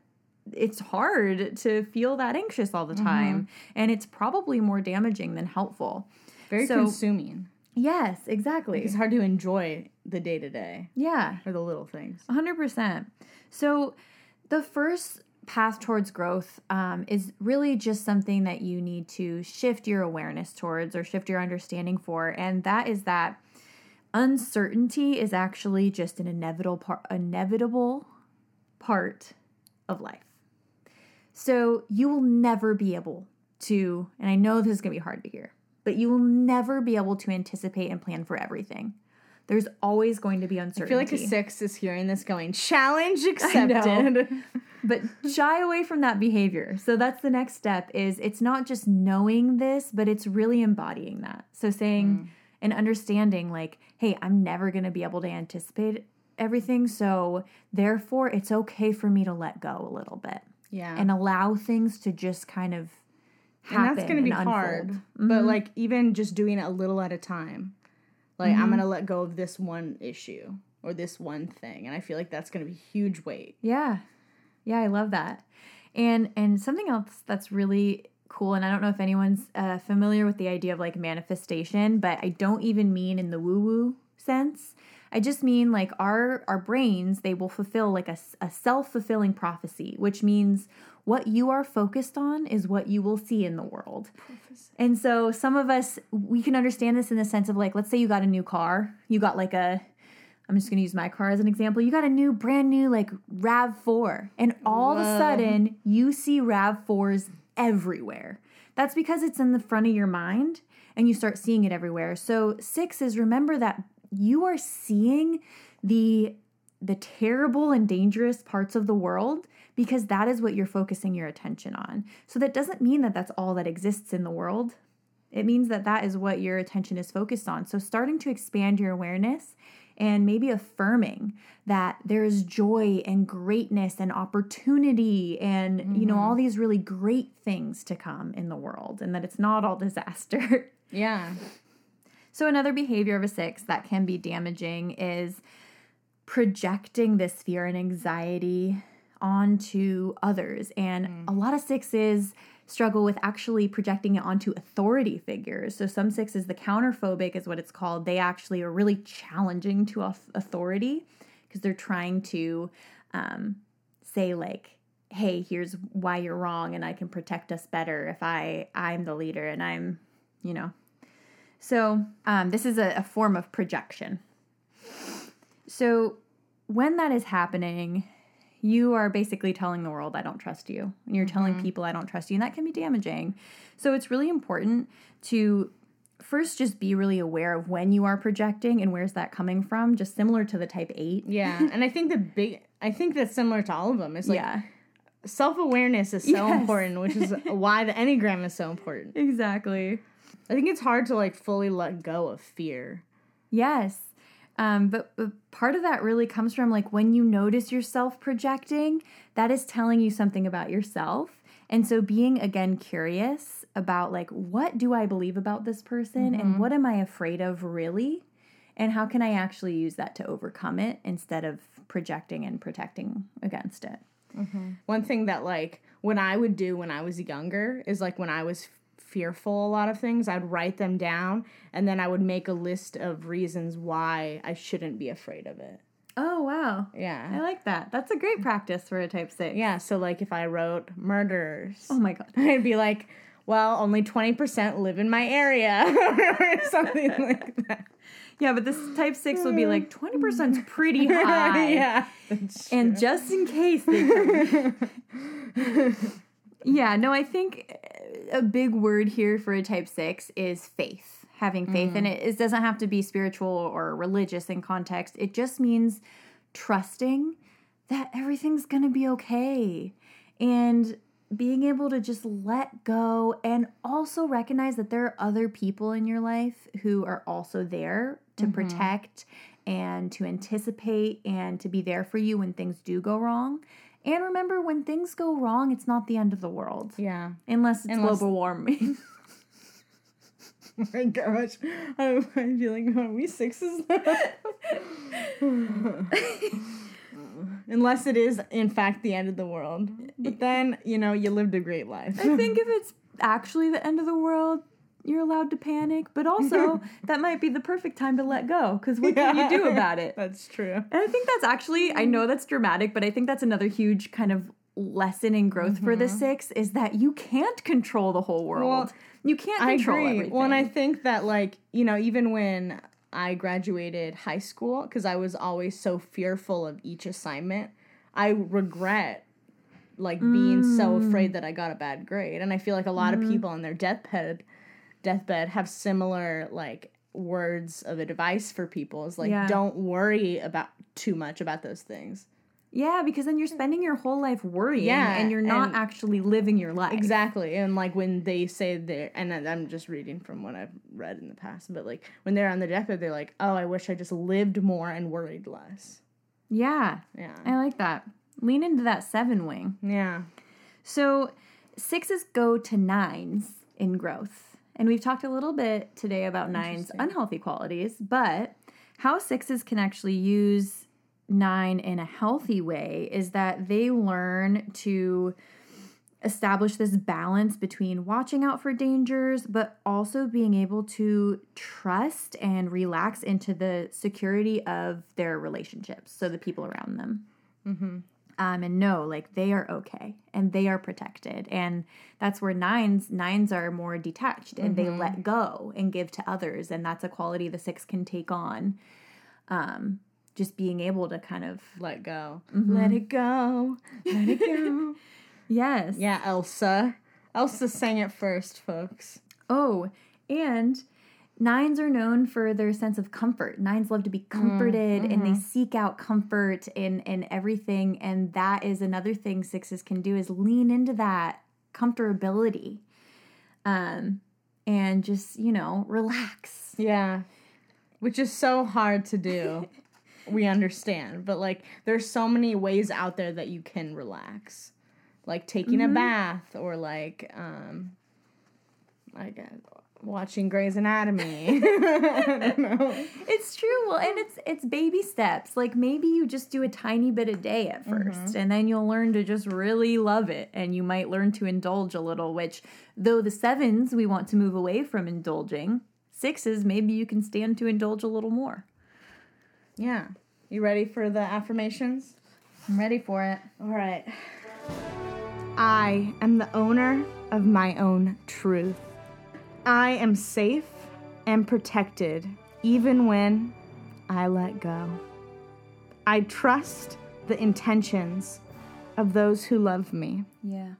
it's hard to feel that anxious all the time. Mm-hmm. And it's probably more damaging than helpful. Very so, consuming. Yes, exactly. It's hard to enjoy the day-to-day. Yeah. Or the little things. one hundred percent. So the first path towards growth um, is really just something that you need to shift your awareness towards or shift your understanding for. And that is that uncertainty is actually just an inevitable, par- inevitable part of life. So you will never be able to, and I know this is going to be hard to hear, but you will never be able to anticipate and plan for everything. There's always going to be uncertainty. I feel like a six is hearing this going, challenge accepted. But shy away from that behavior. So that's the next step is it's not just knowing this, but it's really embodying that. So saying mm. and understanding like, hey, I'm never going to be able to anticipate everything. So therefore, it's okay for me to let go a little bit. Yeah. And allow things to just kind of happen. And that's going to be unfold. Hard. Mm-hmm. But like even just doing it a little at a time. Like, mm-hmm. I'm going to let go of this one issue or this one thing. And I feel like that's going to be huge weight. Yeah. Yeah, I love that. And and something else that's really cool, and I don't know if anyone's uh, familiar with the idea of, like, manifestation, but I don't even mean in the woo-woo sense. I just mean, like, our, our brains, they will fulfill, like, a, a self-fulfilling prophecy, which means what you are focused on is what you will see in the world. Prophecy. And so some of us, we can understand this in the sense of, like, let's say you got a new car. You got, like, a, I'm just going to use my car as an example. You got a new, brand new, like, RAV four. And all Whoa. Of a sudden, you see RAV fours everywhere. That's because it's in the front of your mind, and you start seeing it everywhere. So six is remember that you are seeing the the terrible and dangerous parts of the world because that is what you're focusing your attention on. So that doesn't mean that that's all that exists in the world. It means that that is what your attention is focused on. So starting to expand your awareness and maybe affirming that there is joy and greatness and opportunity and, mm-hmm. you know, all these really great things to come in the world and that it's not all disaster. Yeah. So another behavior of a six that can be damaging is projecting this fear and anxiety onto others. And mm. a lot of sixes struggle with actually projecting it onto authority figures. So some sixes, the counterphobic is what it's called. They actually are really challenging to authority because they're trying to um, say like, hey, here's why you're wrong and I can protect us better if I, I'm the leader and I'm, you know. So um, this is a, a form of projection. So when that is happening, you are basically telling the world, I don't trust you. And you're telling mm-hmm. people, I don't trust you. And that can be damaging. So it's really important to first just be really aware of when you are projecting and where's that coming from, just similar to the type eight. Yeah. And I think the big, I think that's similar to all of them. It's like yeah. self-awareness is so yes. important, which is why the Enneagram is so important. Exactly. I think it's hard to, like, fully let go of fear. Yes. Um, but, but part of that really comes from, like, when you notice yourself projecting, that is telling you something about yourself. And so being, again, curious about, like, what do I believe about this person mm-hmm. and what am I afraid of really? And how can I actually use that to overcome it instead of projecting and protecting against it? Mm-hmm. One thing that, like, when I would do when I was younger is, like, when I was fearful a lot of things, I'd write them down, and then I would make a list of reasons why I shouldn't be afraid of it. Oh, wow. Yeah. I like that. That's a great practice for a type six. Yeah, so, like, if I wrote murders. Oh, my God. I'd be like, well, only twenty percent live in my area or something like that. Yeah, but this type six would be like, twenty percent's pretty high. Yeah. And just in case they Yeah, no, I think a big word here for a type six is faith. Having faith mm. in it. It doesn't have to be spiritual or religious in context. It just means trusting that everything's going to be okay and being able to just let go and also recognize that there are other people in your life who are also there to mm-hmm. protect and to anticipate and to be there for you when things do go wrong. And remember, when things go wrong, it's not the end of the world. Yeah. Unless it's Unless- global warming. Oh my gosh, I'm feeling, are we sixes now? Unless it is, in fact, the end of the world. But then, you know, you lived a great life. I think if it's actually the end of the world, you're allowed to panic. But also, that might be the perfect time to let go, because what yeah, can you do about it? That's true. And I think that's actually, I know that's dramatic, but I think that's another huge kind of lesson in growth mm-hmm. for the six is that you can't control the whole world. Well, you can't control I agree. everything. Well, and I think that, like, you know, even when I graduated high school, because I was always so fearful of each assignment, I regret, like, mm. being so afraid that I got a bad grade. And I feel like a lot mm. of people on their deathbed deathbed have similar, like, words of advice for people. It's like, yeah. don't worry about too much about those things. Yeah, because then you're spending your whole life worrying yeah, and you're not and actually living your life. Exactly. And, like, when they say they're, and I'm just reading from what I've read in the past, but, like, when they're on the deathbed, they're like, oh, I wish I just lived more and worried less. Yeah. Yeah. I like that. Lean into that seven wing. Yeah. So sixes go to nines in growth. And we've talked a little bit today about nines' unhealthy qualities, but how sixes can actually use nine in a healthy way is that they learn to establish this balance between watching out for dangers, but also being able to trust and relax into the security of their relationships. So the people around them mm-hmm. um, and know, like, they are okay and they are protected. And that's where nines, nines are more detached and mm-hmm. they let go and give to others. And that's a quality the six can take on. Um, Just being able to kind of let go. Mm-hmm. Let it go. Let it go. Yes. Yeah, Elsa. Elsa sang it first, folks. Oh, and nines are known for their sense of comfort. Nines love to be comforted, mm-hmm. and they seek out comfort in, in everything. And that is another thing sixes can do is lean into that comfortability um, and just, you know, relax. Yeah, which is so hard to do. We understand, but, like, there's so many ways out there that you can relax, like taking mm-hmm. a bath or, like, um, like watching Grey's Anatomy. I don't know. It's true. Well, and it's it's baby steps. Like, maybe you just do a tiny bit a day at first, mm-hmm. and then you'll learn to just really love it, and you might learn to indulge a little. Which, though the sevens we want to move away from indulging, sixes maybe you can stand to indulge a little more. Yeah. You ready for the affirmations? I'm ready for it. All right. I am the owner of my own truth. I am safe and protected even when I let go. I trust the intentions of those who love me. Yeah.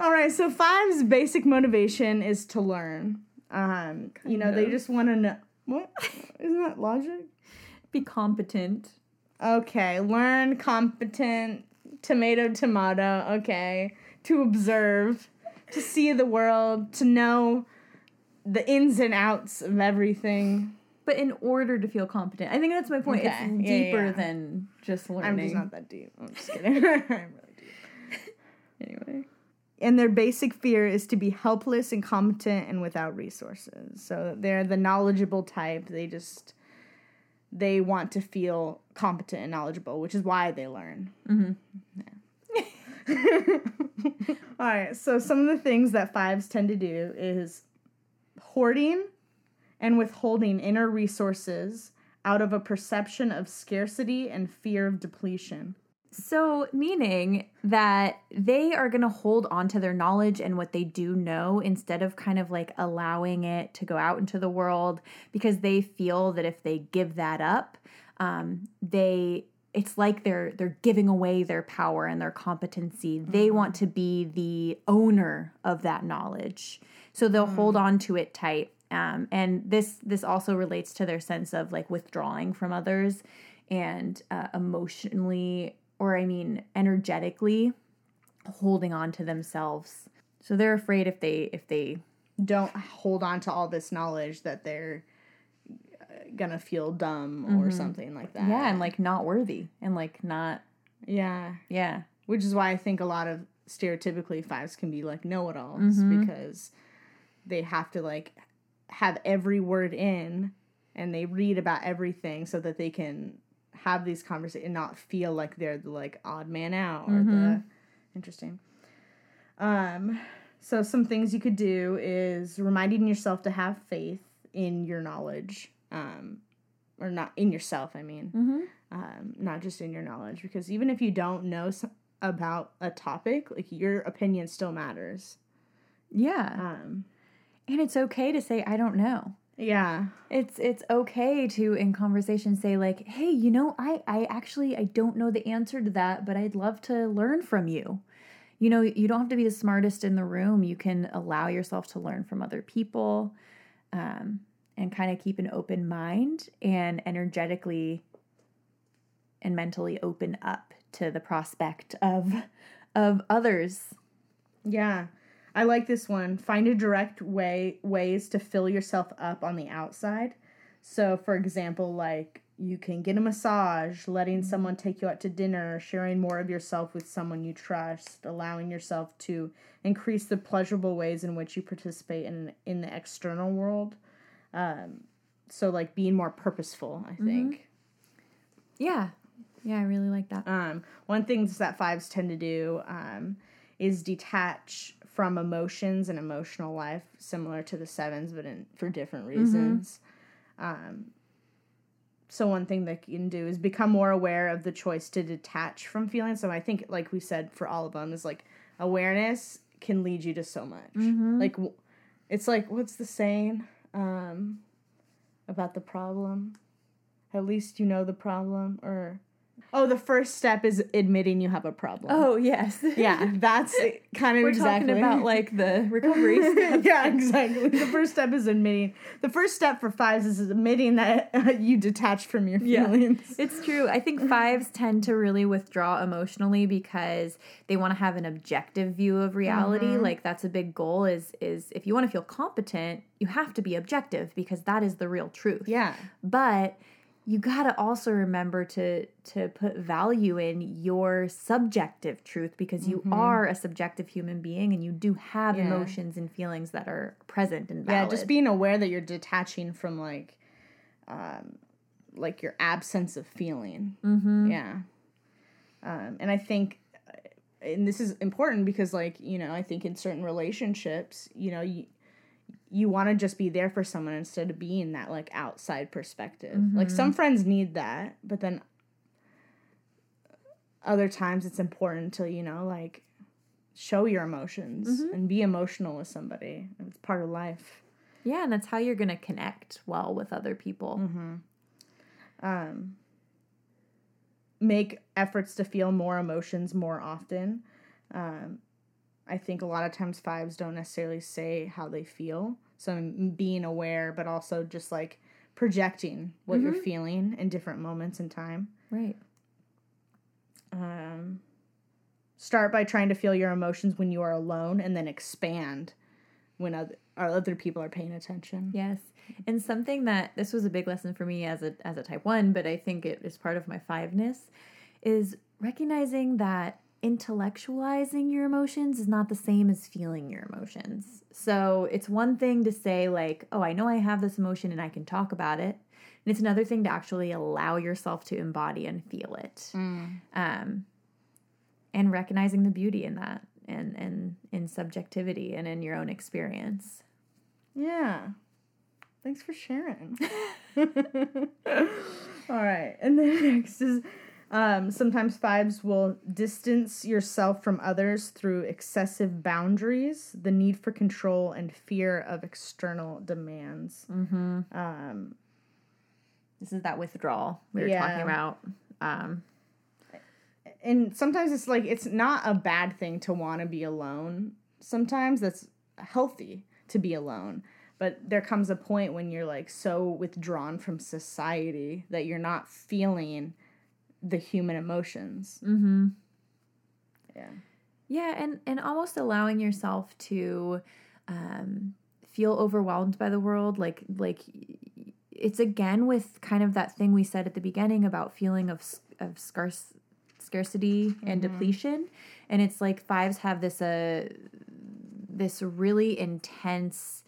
All right. So five's basic motivation is to learn. Um, you know, they just want to know. What? Isn't that logic? Be competent. Okay, learn, competent, tomato, tomato, okay. To observe, to see the world, to know the ins and outs of everything. But in order to feel competent. I think that's my point. Okay. It's yeah, deeper yeah. than just learning. I'm just not that deep. I'm just kidding. I'm really deep. Anyway. And their basic fear is to be helpless, incompetent, and without resources. So they're the knowledgeable type. They just, they want to feel competent and knowledgeable, which is why they learn. Mm-hmm. Yeah. All right. So some of the things that fives tend to do is hoarding and withholding inner resources out of a perception of scarcity and fear of depletion. So meaning that they are going to hold on to their knowledge and what they do know instead of kind of like allowing it to go out into the world, because they feel that if they give that up, um, they it's like they're they're giving away their power and their competency. Mm-hmm. They want to be the owner of that knowledge. So they'll mm-hmm. hold on to it tight. Um, and this this also relates to their sense of like withdrawing from others and uh, emotionally or I mean, energetically holding on to themselves. So they're afraid if they if they don't hold on to all this knowledge that they're gonna feel dumb mm-hmm. or something like that. Yeah, and like not worthy and like not. Yeah, yeah. Which is why I think a lot of stereotypically fives can be like know-it-alls mm-hmm. because they have to like have every word in and they read about everything so that they can have these conversations and not feel like they're the, like, odd man out or mm-hmm. the... Interesting. Um, so some things you could do is reminding yourself to have faith in your knowledge. Um, or not... In yourself, I mean. Mm-hmm. Um, not just in your knowledge. Because even if you don't know so- about a topic, like, your opinion still matters. Yeah. Um, and it's okay to say, I don't know. Yeah. It's it's okay to, in conversation, say like, hey, you know, I, I actually, I don't know the answer to that, but I'd love to learn from you. You know, you don't have to be the smartest in the room. You can allow yourself to learn from other people um, and kind of keep an open mind and energetically and mentally open up to the prospect of of others. Yeah. I like this one. Find a direct way ways to fill yourself up on the outside. So, for example, like you can get a massage, letting mm-hmm. someone take you out to dinner, sharing more of yourself with someone you trust, allowing yourself to increase the pleasurable ways in which you participate in in the external world. Um, so, like being more purposeful, I think. Mm-hmm. Yeah. Yeah, I really like that. Um, one thing that fives tend to do um, is detach from emotions and emotional life, similar to the sevens, but in, for different reasons. Mm-hmm. Um, so one thing that you can do is become more aware of the choice to detach from feelings. So I think, like we said, for all of them, is like awareness can lead you to so much. Mm-hmm. Like, it's like, what's the saying um, about the problem? At least you know the problem, or... Oh, the first step is admitting you have a problem. Oh, yes. Yeah, that's kind of We're exactly. We're talking about, like, the recovery step. Yeah, exactly. The first step is admitting. The first step for fives is admitting that uh, you detach from your feelings. Yeah, it's true. I think fives tend to really withdraw emotionally because they want to have an objective view of reality. Mm-hmm. Like, that's a big goal is, is if you want to feel competent, you have to be objective because that is the real truth. Yeah. But... you gotta also remember to to put value in your subjective truth because you mm-hmm. are a subjective human being and you do have yeah. emotions and feelings that are present and valid. Yeah, just being aware that you're detaching from like, um, like your absence of feeling. Mm-hmm. Yeah, um, and I think, and this is important because like you know I think in certain relationships you know you. you want to just be there for someone instead of being that, like, outside perspective. Mm-hmm. Like, some friends need that, but then other times it's important to, you know, like, show your emotions mm-hmm. and be emotional with somebody. It's part of life. Yeah, and that's how you're going to connect well with other people. Mm-hmm. Um, make efforts to feel more emotions more often. Um, I think a lot of times fives don't necessarily say how they feel. So being aware, but also just like projecting what mm-hmm. you're feeling in different moments in time. Right. Um, start by trying to feel your emotions when you are alone and then expand when other, or other people are paying attention. Yes. And something that this was a big lesson for me as a, as a type one, but I think it is part of my fiveness is recognizing that intellectualizing your emotions is not the same as feeling your emotions. So it's one thing to say like, oh, I know I have this emotion and I can talk about it. And it's another thing to actually allow yourself to embody and feel it. Mm. Um, and recognizing the beauty in that and, and in subjectivity and in your own experience. Yeah. Thanks for sharing. All right. And then next is um, sometimes fives will distance yourself from others through excessive boundaries, the need for control, and fear of external demands. Mm-hmm. Um, this is that withdrawal we were yeah. talking about. Um, and sometimes it's like it's not a bad thing to want to be alone. Sometimes that's healthy to be alone. But there comes a point when you're, like, so withdrawn from society that you're not feeling the human emotions. Mm-hmm. Yeah. Yeah, and, and almost allowing yourself to um, feel overwhelmed by the world. Like, like it's, again, with kind of that thing we said at the beginning about feeling of of scarce scarcity and mm-hmm. depletion. And it's, like, fives have this uh, this really intense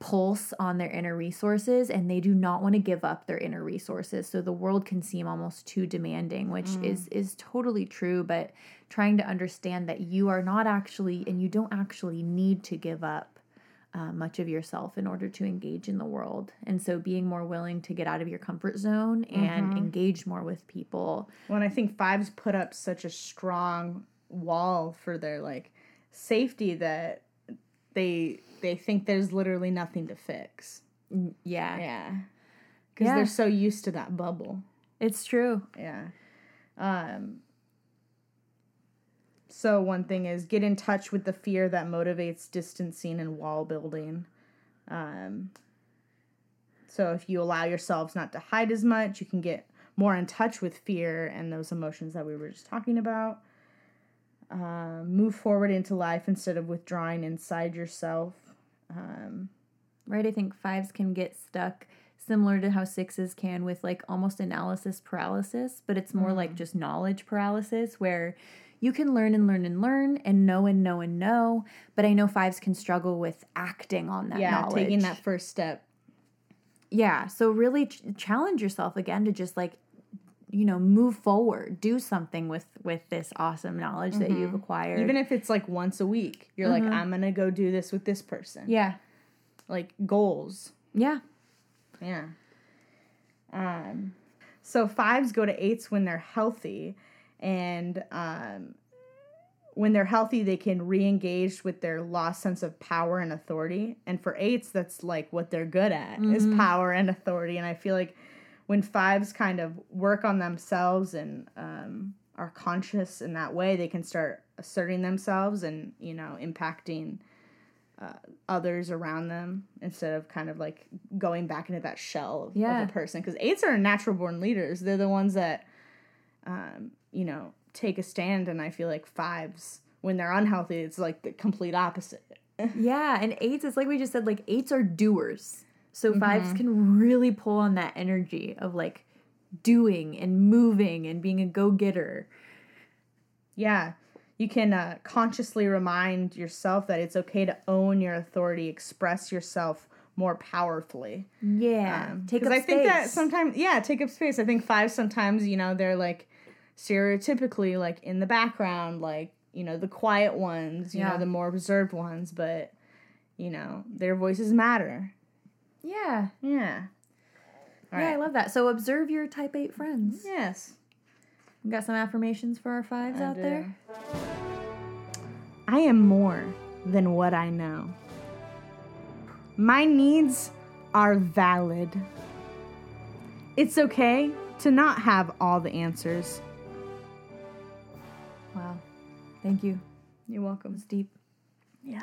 pulse on their inner resources, and they do not want to give up their inner resources, so the world can seem almost too demanding, which mm. is is totally true. But trying to understand that you are not actually, and you don't actually need to give up uh, much of yourself in order to engage in the world. And so being more willing to get out of your comfort zone and mm-hmm. engage more with people. Well, I think fives put up such a strong wall for their like safety that they they think there's literally nothing to fix. Yeah. Yeah. Because yeah. they're so used to that bubble. It's true. Yeah. Um. So one thing is get in touch with the fear that motivates distancing and wall building. Um. So if you allow yourselves not to hide as much, you can get more in touch with fear and those emotions that we were just talking about. Uh, move forward into life instead of withdrawing inside yourself. Um, right, I think fives can get stuck similar to how sixes can with like almost analysis paralysis, but it's more mm-hmm. like just knowledge paralysis where you can learn and learn and learn and know and know and know, but I know fives can struggle with acting on that yeah, knowledge. Yeah, taking that first step. Yeah, so really ch- challenge yourself again to just like, you know, move forward, do something with, with this awesome knowledge mm-hmm. that you've acquired. Even if it's like once a week, you're mm-hmm. like, I'm going to go do this with this person. Yeah. Like goals. Yeah. Yeah. Um, so fives go to eights when they're healthy, and, um, when they're healthy, they can re-engage with their lost sense of power and authority. And for eights, that's like what they're good at mm-hmm. is power and authority. And I feel like when fives kind of work on themselves and um, are conscious in that way, they can start asserting themselves and, you know, impacting uh, others around them instead of kind of like going back into that shell of, yeah. of a person. Because eights are natural born leaders. They're the ones that, um, you know, take a stand. And I feel like fives, when they're unhealthy, it's like the complete opposite. yeah. And eights, it's like we just said, like eights are doers. So fives mm-hmm. can really pull on that energy of, like, doing and moving and being a go-getter. Yeah. You can uh, consciously remind yourself that it's okay to own your authority, express yourself more powerfully. Yeah. Um, take up space. Because I think that sometimes, yeah, take up space. I think fives sometimes, you know, they're, like, stereotypically, like, in the background, like, you know, the quiet ones, you yeah. know, the more reserved ones. But, you know, their voices matter. Yeah. Yeah. All yeah, right. I love that. So observe your type eight friends. Yes. We got some affirmations for our fives I out do. There. I am more than what I know. My needs are valid. It's okay to not have all the answers. Wow. Thank you. You're welcome. It's deep. Yeah.